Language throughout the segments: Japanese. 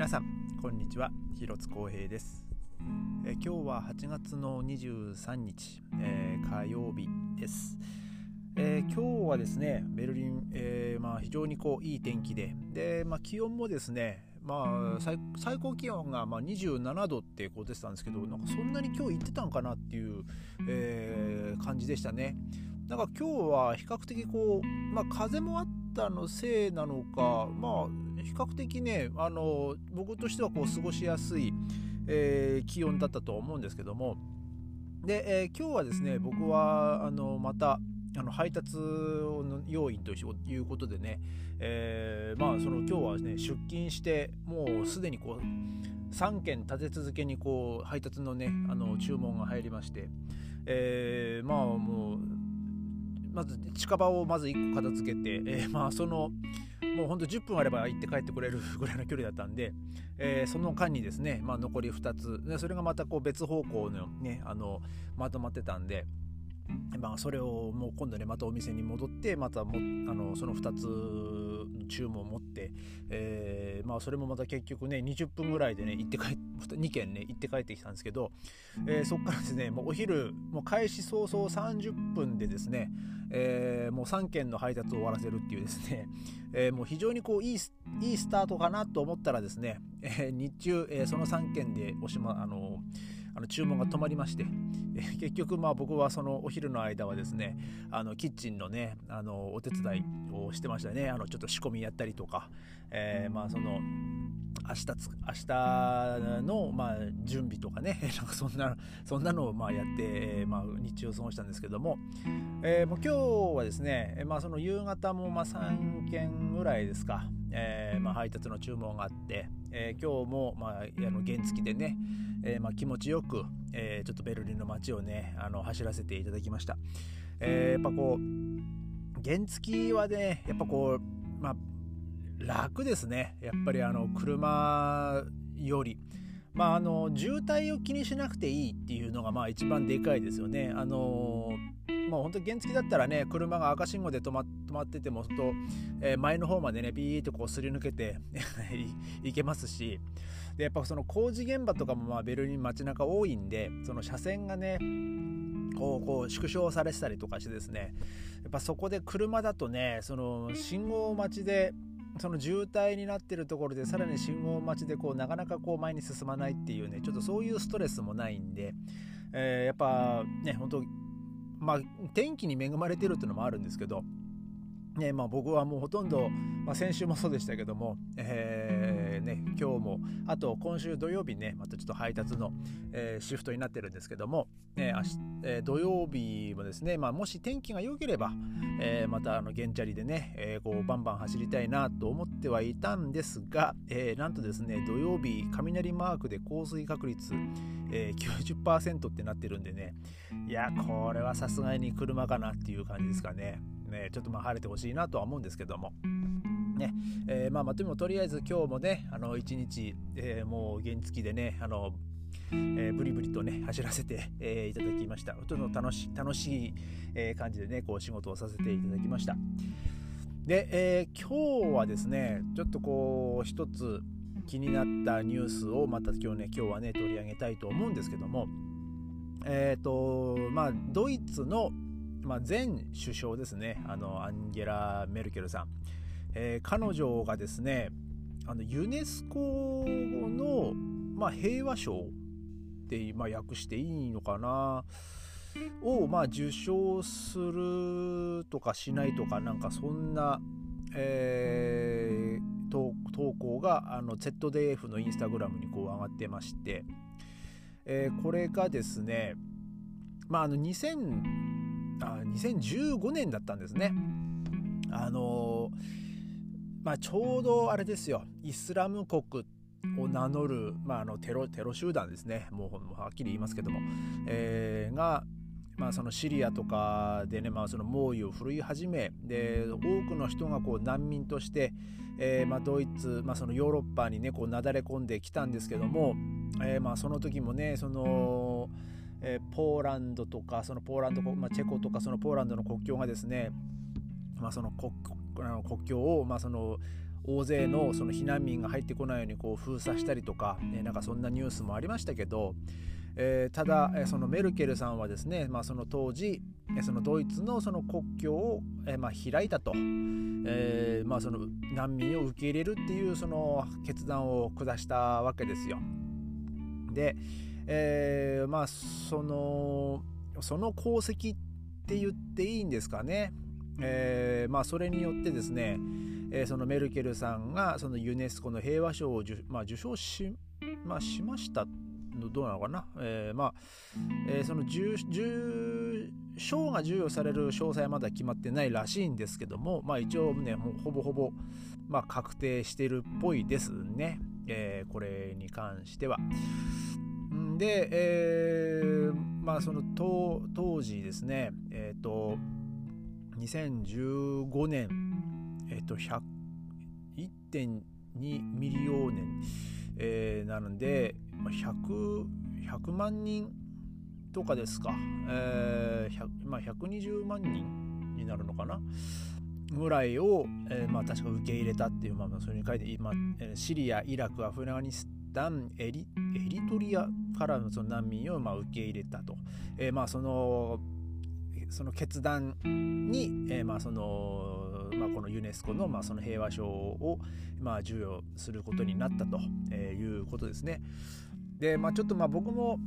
皆さんこんにちは、広津光平です。今日は8月の23日、火曜日です。今日はですねベルリン、非常にいい天気で、気温もですね、最高気温が27度ってこう出てたんですけど、なんかそんなに今日行ってたんかなっていう、感じでしたね。なんか今日は比較的風もあったのせいなのか、比較的ね僕としては過ごしやすい、気温だったと思うんですけども、で、今日はですね僕はまた配達の要員ということでね、今日はね出勤してもうすでに3件立て続けに配達のね注文が入りまして、まず近場を1個片付けて、もうほんと10分あれば行って帰ってくれるぐらいの距離だったんで、その間にですね、残り2つ、それがまた別方向のねまとまってたんで、それをもう今度ねまたお店に戻ってまたその2つの注文を持って、それもまた結局ね20分ぐらいでね2件ね行って帰ってきたんですけど、そこからですねもうお昼もう開始早々30分でですね、もう3件の配達を終わらせるっていうですね、もう非常にいいスタートかなと思ったらですね、日中、その3件で注文が止まりまして、結局僕はそのお昼の間はですねキッチンのねお手伝いをしてましたね。ちょっと仕込みやったりとか、明日の準備とかねそんなのをやって、日中を過ごしたんですけども、もう今日はですね、その夕方も3件ぐらいですか、配達の注文があって、今日も原付でね、気持ちよく、ちょっとベルリンの街をね走らせていただきました。原付はね楽ですね。やっぱり車より、渋滞を気にしなくていいっていうのが一番でかいですよね。本当に原付だったらね車が赤信号で止まってても前の方までねビーッとすり抜けていけますし、でやっぱその工事現場とかもベルリン街中多いんで、その車線がね縮小されてたりとかしてですね、やっぱそこで車だとねその信号待ちでその渋滞になってるところでさらに信号待ちでなかなか前に進まないっていうね、ちょっとそういうストレスもないんで、やっぱね本当天気に恵まれてるっていうのもあるんですけどね、僕はもうほとんど、先週もそうでしたけども、今日もあと今週土曜日ねまたちょっと配達の、シフトになってるんですけども、土曜日もですね、もし天気が良ければ、また原チャリでね、バンバン走りたいなと思ってはいたんですが、なんとですね土曜日雷マークで降水確率、90% ってなってるんでね、いやこれはさすがに車かなっていう感じですかね。ちょっと晴れてほしいなとは思うんですけどもね、まとめもとりあえず今日もね一日、もう原付でねブリブリとね走らせて、いただきました。とても楽しい、感じでね仕事をさせていただきました。で、今日はですねちょっと一つ気になったニュースをまた今日はね取り上げたいと思うんですけども、ドイツの前首相ですね、アンゲラ・メルケルさん、彼女がですねユネスコの、平和賞って、訳していいのかなを、受賞するとかしないとかなんかそんな、投稿がZDF のインスタグラムに上がってまして、これがですね、2015年だったんですね。ちょうどあれですよ、イスラム国を名乗る、テロ集団ですね、もうはっきり言いますけども、が、そのシリアとかでね、その猛威を振るい始め、で多くの人が難民として、ドイツ、そのヨーロッパにねなだれ込んできたんですけども、その時もねポーランドとかそのポーランド、チェコとかそのポーランドの国境がですね、その国境を、その大勢のその避難民が入ってこないようにこう封鎖したりとか、なんかそんなニュースもありましたけど、ただそのメルケルさんはですね、その当時そのドイツのその国境を開いたと、その難民を受け入れるっていうその決断を下したわけですよ。で、その功績って言っていいんですかね。それによってですね、そのメルケルさんがそのユネスコの平和賞を受賞しました。どうなのかな、その賞が授与される詳細はまだ決まってないらしいんですけども、一応ねもうほぼ、確定してるっぽいですね、これに関しては。で、その当時ですね、2015年、1.2 ミリオ年、なので、100万人とかですか、120万人になるのかなぐらいを、確か受け入れたっていう、それに書いて今シリア、イラク、アフガニスタン、エリトリアからのその難民を受け入れたと、その決断に、このユネスコの、その平和賞を、授与することになったと、いうことですね。で、ちょっと僕も、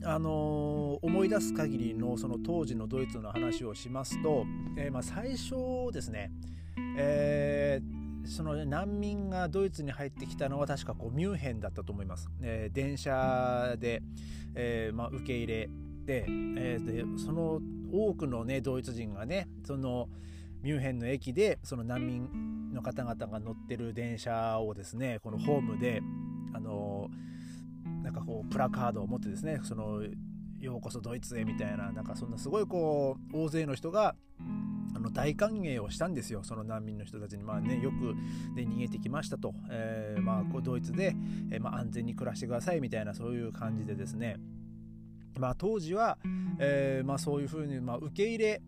思い出す限りのその当時のドイツの話をしますと、最初ですね、その難民がドイツに入ってきたのは確かミュンヘンだったと思います。電車で、受け入れて、その多くの、ね、ドイツ人がね、そのミュンヘンの駅でその難民の方々が乗ってる電車をですね、このホームでなんかこうプラカードを持ってですね、そのようこそドイツへみたいな、なんかそんなすごいこう大勢の人が大歓迎をしたんですよ。その難民の人たちによくで逃げてきましたと、ドイツで、安全に暮らしてくださいみたいな、そういう感じでですね、当時は、そういうふうに、受け入れ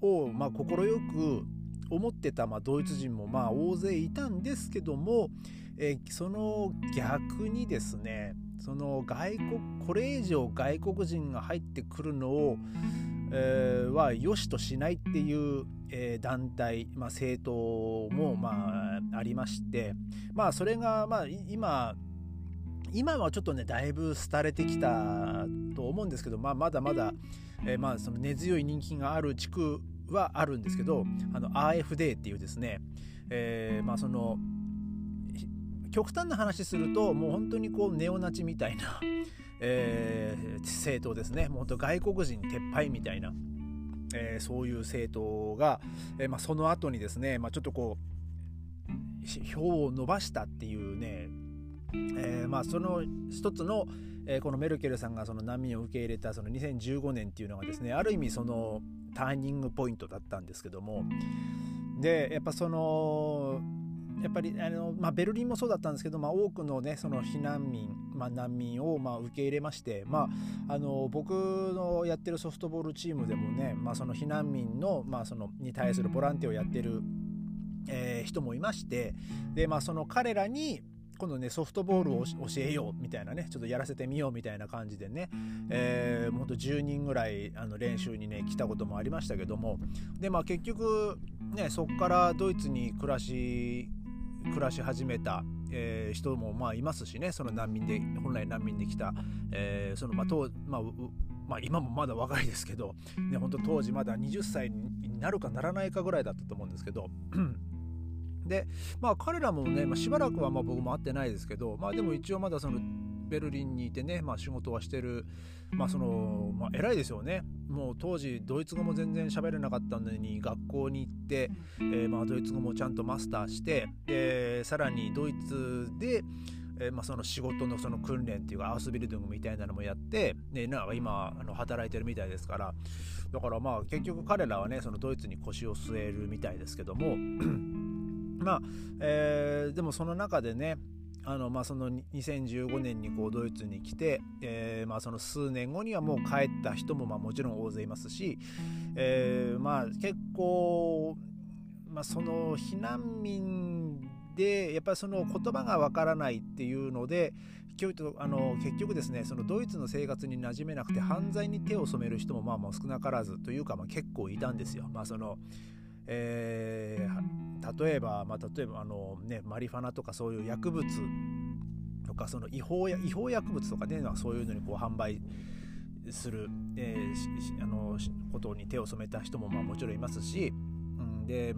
を快く思ってた、ドイツ人も大勢いたんですけども、その逆にですね、そのこれ以上外国人が入ってくるのを、は良しとしないっていう、団体、政党も、ありまして、それが、今はちょっとねだいぶ廃れてきたと思うんですけど、まだまだ、その根強い人気がある地区はあるんですけど、AFD っていうですね、その極端な話するともう本当にこうネオナチみたいな、政党ですね。もう本当外国人撤廃みたいな、そういう政党が、その後にですね、ちょっとこう票を伸ばしたっていうね、その一つの、このメルケルさんがその難民を受け入れたその2015年っていうのがですね、ある意味そのターニングポイントだったんですけども、でやっぱりベルリンもそうだったんですけど、多くのねその避難民、難民を受け入れまして、僕のやってるソフトボールチームでもね、その避難民の、そのに対するボランティアをやってる、人もいまして、で、その彼らに今度ねソフトボールを教えようみたいなね、ちょっとやらせてみようみたいな感じでね、もっと10人ぐらい練習にね来たこともありましたけども、で結局ねそこからドイツに暮らし始めた、人もいますしね、その難民で本来難民で来た、その今もまだ若いですけど、ね、本当当時まだ20歳になるかならないかぐらいだったと思うんですけど。で彼らもね、しばらくは僕も会ってないですけど、でも一応まだそのベルリンにいてね、仕事はしてる、偉いですよね。もう当時ドイツ語も全然喋れなかったのに学校に行って、ドイツ語もちゃんとマスターして、でさらにドイツで、その仕事のその訓練っていうかアースビルディングみたいなのもやって、ね、なんか今働いてるみたいですから、だから結局彼らはねそのドイツに腰を据えるみたいですけどもでもその中でね、その2015年にこうドイツに来て、その数年後にはもう帰った人ももちろん大勢いますし、結構その避難民でやっぱりその言葉がわからないっていうので結局ですね、そのドイツの生活に馴染めなくて犯罪に手を染める人もまあ少なからずというか、結構いたんですよ。例えばマリファナとかそういう薬物とかその違法薬物とかね、そういうのにこう販売する、ことに手を染めた人ももちろんいますし、で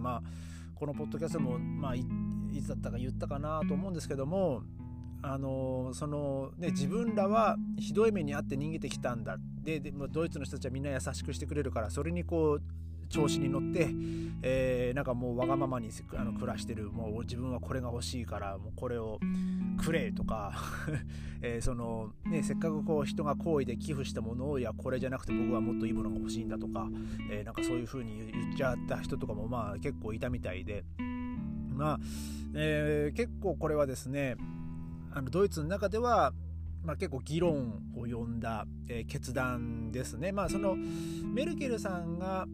このポッドキャストもいつだったか言ったかなと思うんですけども、自分らはひどい目に遭って逃げてきたんだ、でドイツの人たちはみんな優しくしてくれるから、それにこう調子に乗って、もうわがままに暮らしてる、もう自分はこれが欲しいからもうこれをくれとか、せっかくこう人が好意で寄付したものを、いやこれじゃなくて僕はもっといいものが欲しいんだとか、そういう風に言っちゃった人とかも結構いたみたいで、結構これはですね、ドイツの中では結構議論を呼んだ、決断ですね。そのメルケルさんが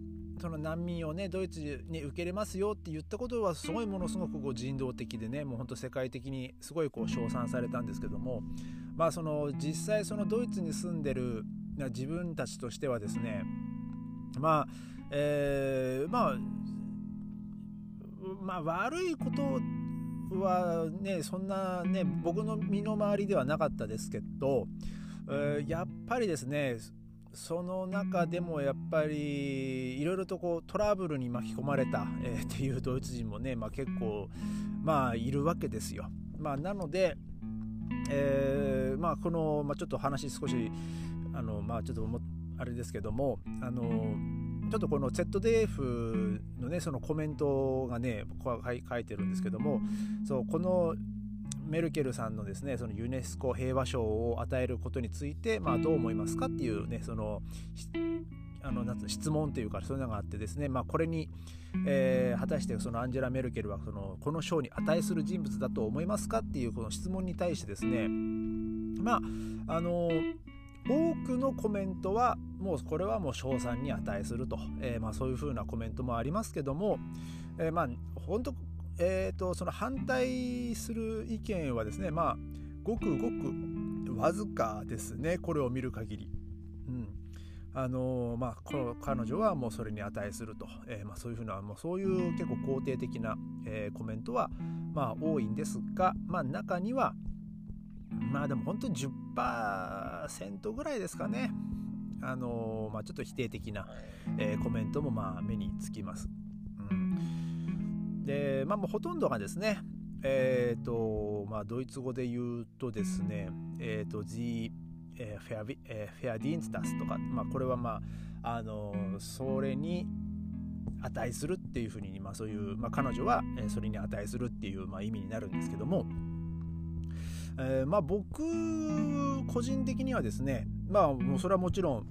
その難民をねドイツに受け入れますよって言ったことはすごいものすごくこう人道的でね、もう本当世界的にすごいこう称賛されたんですけども、その実際そのドイツに住んでる自分たちとしてはですね、悪いことはねそんなね僕の身の回りではなかったですけど、やっぱりですねその中でもやっぱりいろいろとこうトラブルに巻き込まれた、っていうドイツ人もね、結構いるわけですよ。なので、この、ちょっと話少しちょっとあれですけども、ちょっとこの ZDF のねそのコメントがね書いてるんですけども、このメルケルさんのですねそのユネスコ平和賞を与えることについて、どう思いますかっていうねその質問というかそういうのがあってですね、これに、果たしてそのアンジェラ・メルケルはこの賞に値する人物だと思いますかっていうこの質問に対してですね、多くのコメントはもうこれはもう賞賛に値すると、そういうふうなコメントもありますけども、本当その反対する意見はですね、ごくごくわずかですね、これを見る限り、彼女はもうそれに値すると、そういうふうなもうそういう結構肯定的な、コメントは多いんですが、中にはでも本当に 10% ぐらいですかね、ちょっと否定的な、コメントも目につきます。でもうほとんどがですね、ドイツ語で言うとですね、The Verdienst とか、これはそれに値するっていうふうに、そういう、彼女はそれに値するっていう、意味になるんですけども、僕個人的にはですね、それはもちろん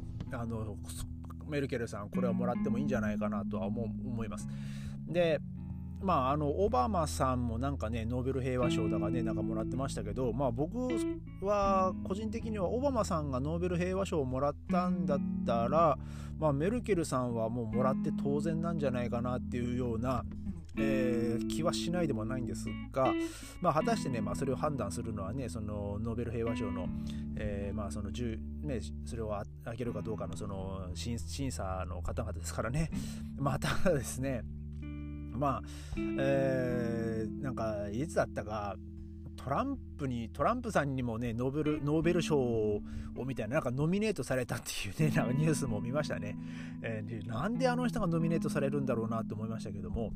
メルケルさんこれはもらってもいいんじゃないかなとは思います。でオバマさんもなんかねノーベル平和賞だがねなんかもらってましたけど、僕は個人的にはオバマさんがノーベル平和賞をもらったんだったら、メルケルさんはもうもらって当然なんじゃないかなっていうような、気はしないでもないんですが、果たしてね、それを判断するのはねそのノーベル平和賞の、そのそれを開けるかどうかのその審査の方々ですからね。ただですね、なんかいつだったかトランプさんにもねノーベル賞をみたいな、なんかノミネートされたっていうねなんかニュースも見ましたね。なんであの人がノミネートされるんだろうなと思いましたけども、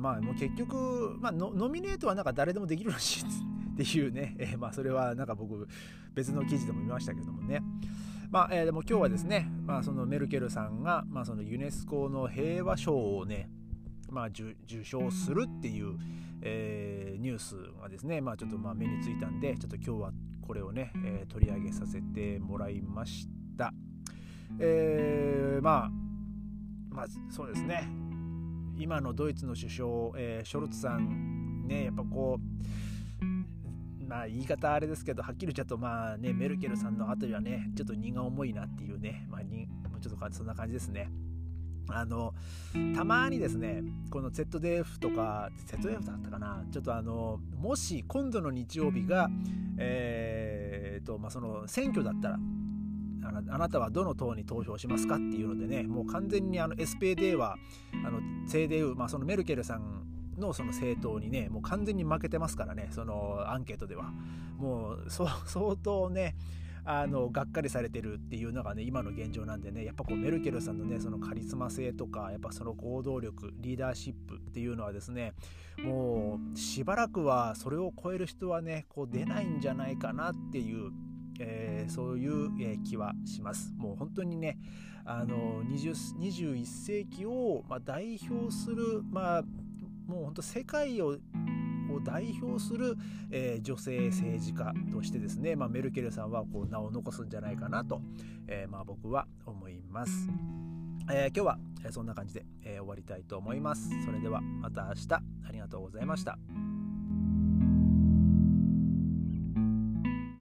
もう結局、ノミネートはなんか誰でもできるらしいっていうね、それはなんか僕別の記事でも見ましたけどもね。でも今日はですね、そのメルケルさんが、そのユネスコの平和賞をね受賞するっていう、ニュースがですね、ちょっと目についたんで、ちょっと今日はこれをね、取り上げさせてもらいました。そうですね、今のドイツの首相、ショルツさんね、やっぱこう、言い方あれですけど、はっきり言っちゃうとメルケルさんの後にはねちょっと荷が重いなっていうね、ちょっとそんな感じですね。たまにですね、この ZDF とか ZDF だったかな、ちょっともし今度の日曜日がその選挙だったらあなたはどの党に投票しますかっていうのでね、もう完全にSPD はCDU、そのメルケルさんのその政党にね、もう完全に負けてますからね、そのアンケートではもう相当ねがっかりされてるっていうのがね今の現状なんでね、やっぱこうメルケルさんのねそのカリスマ性とかやっぱその行動力、リーダーシップっていうのはですね、もうしばらくはそれを超える人はねこう出ないんじゃないかなっていう、そういう気はします。もう本当にね21世紀を代表するもう本当世界を代表する、女性政治家としてですね、メルケルさんはこう名を残すんじゃないかなと、僕は思います。今日はそんな感じで、終わりたいと思います。それではまた明日、ありがとうございました。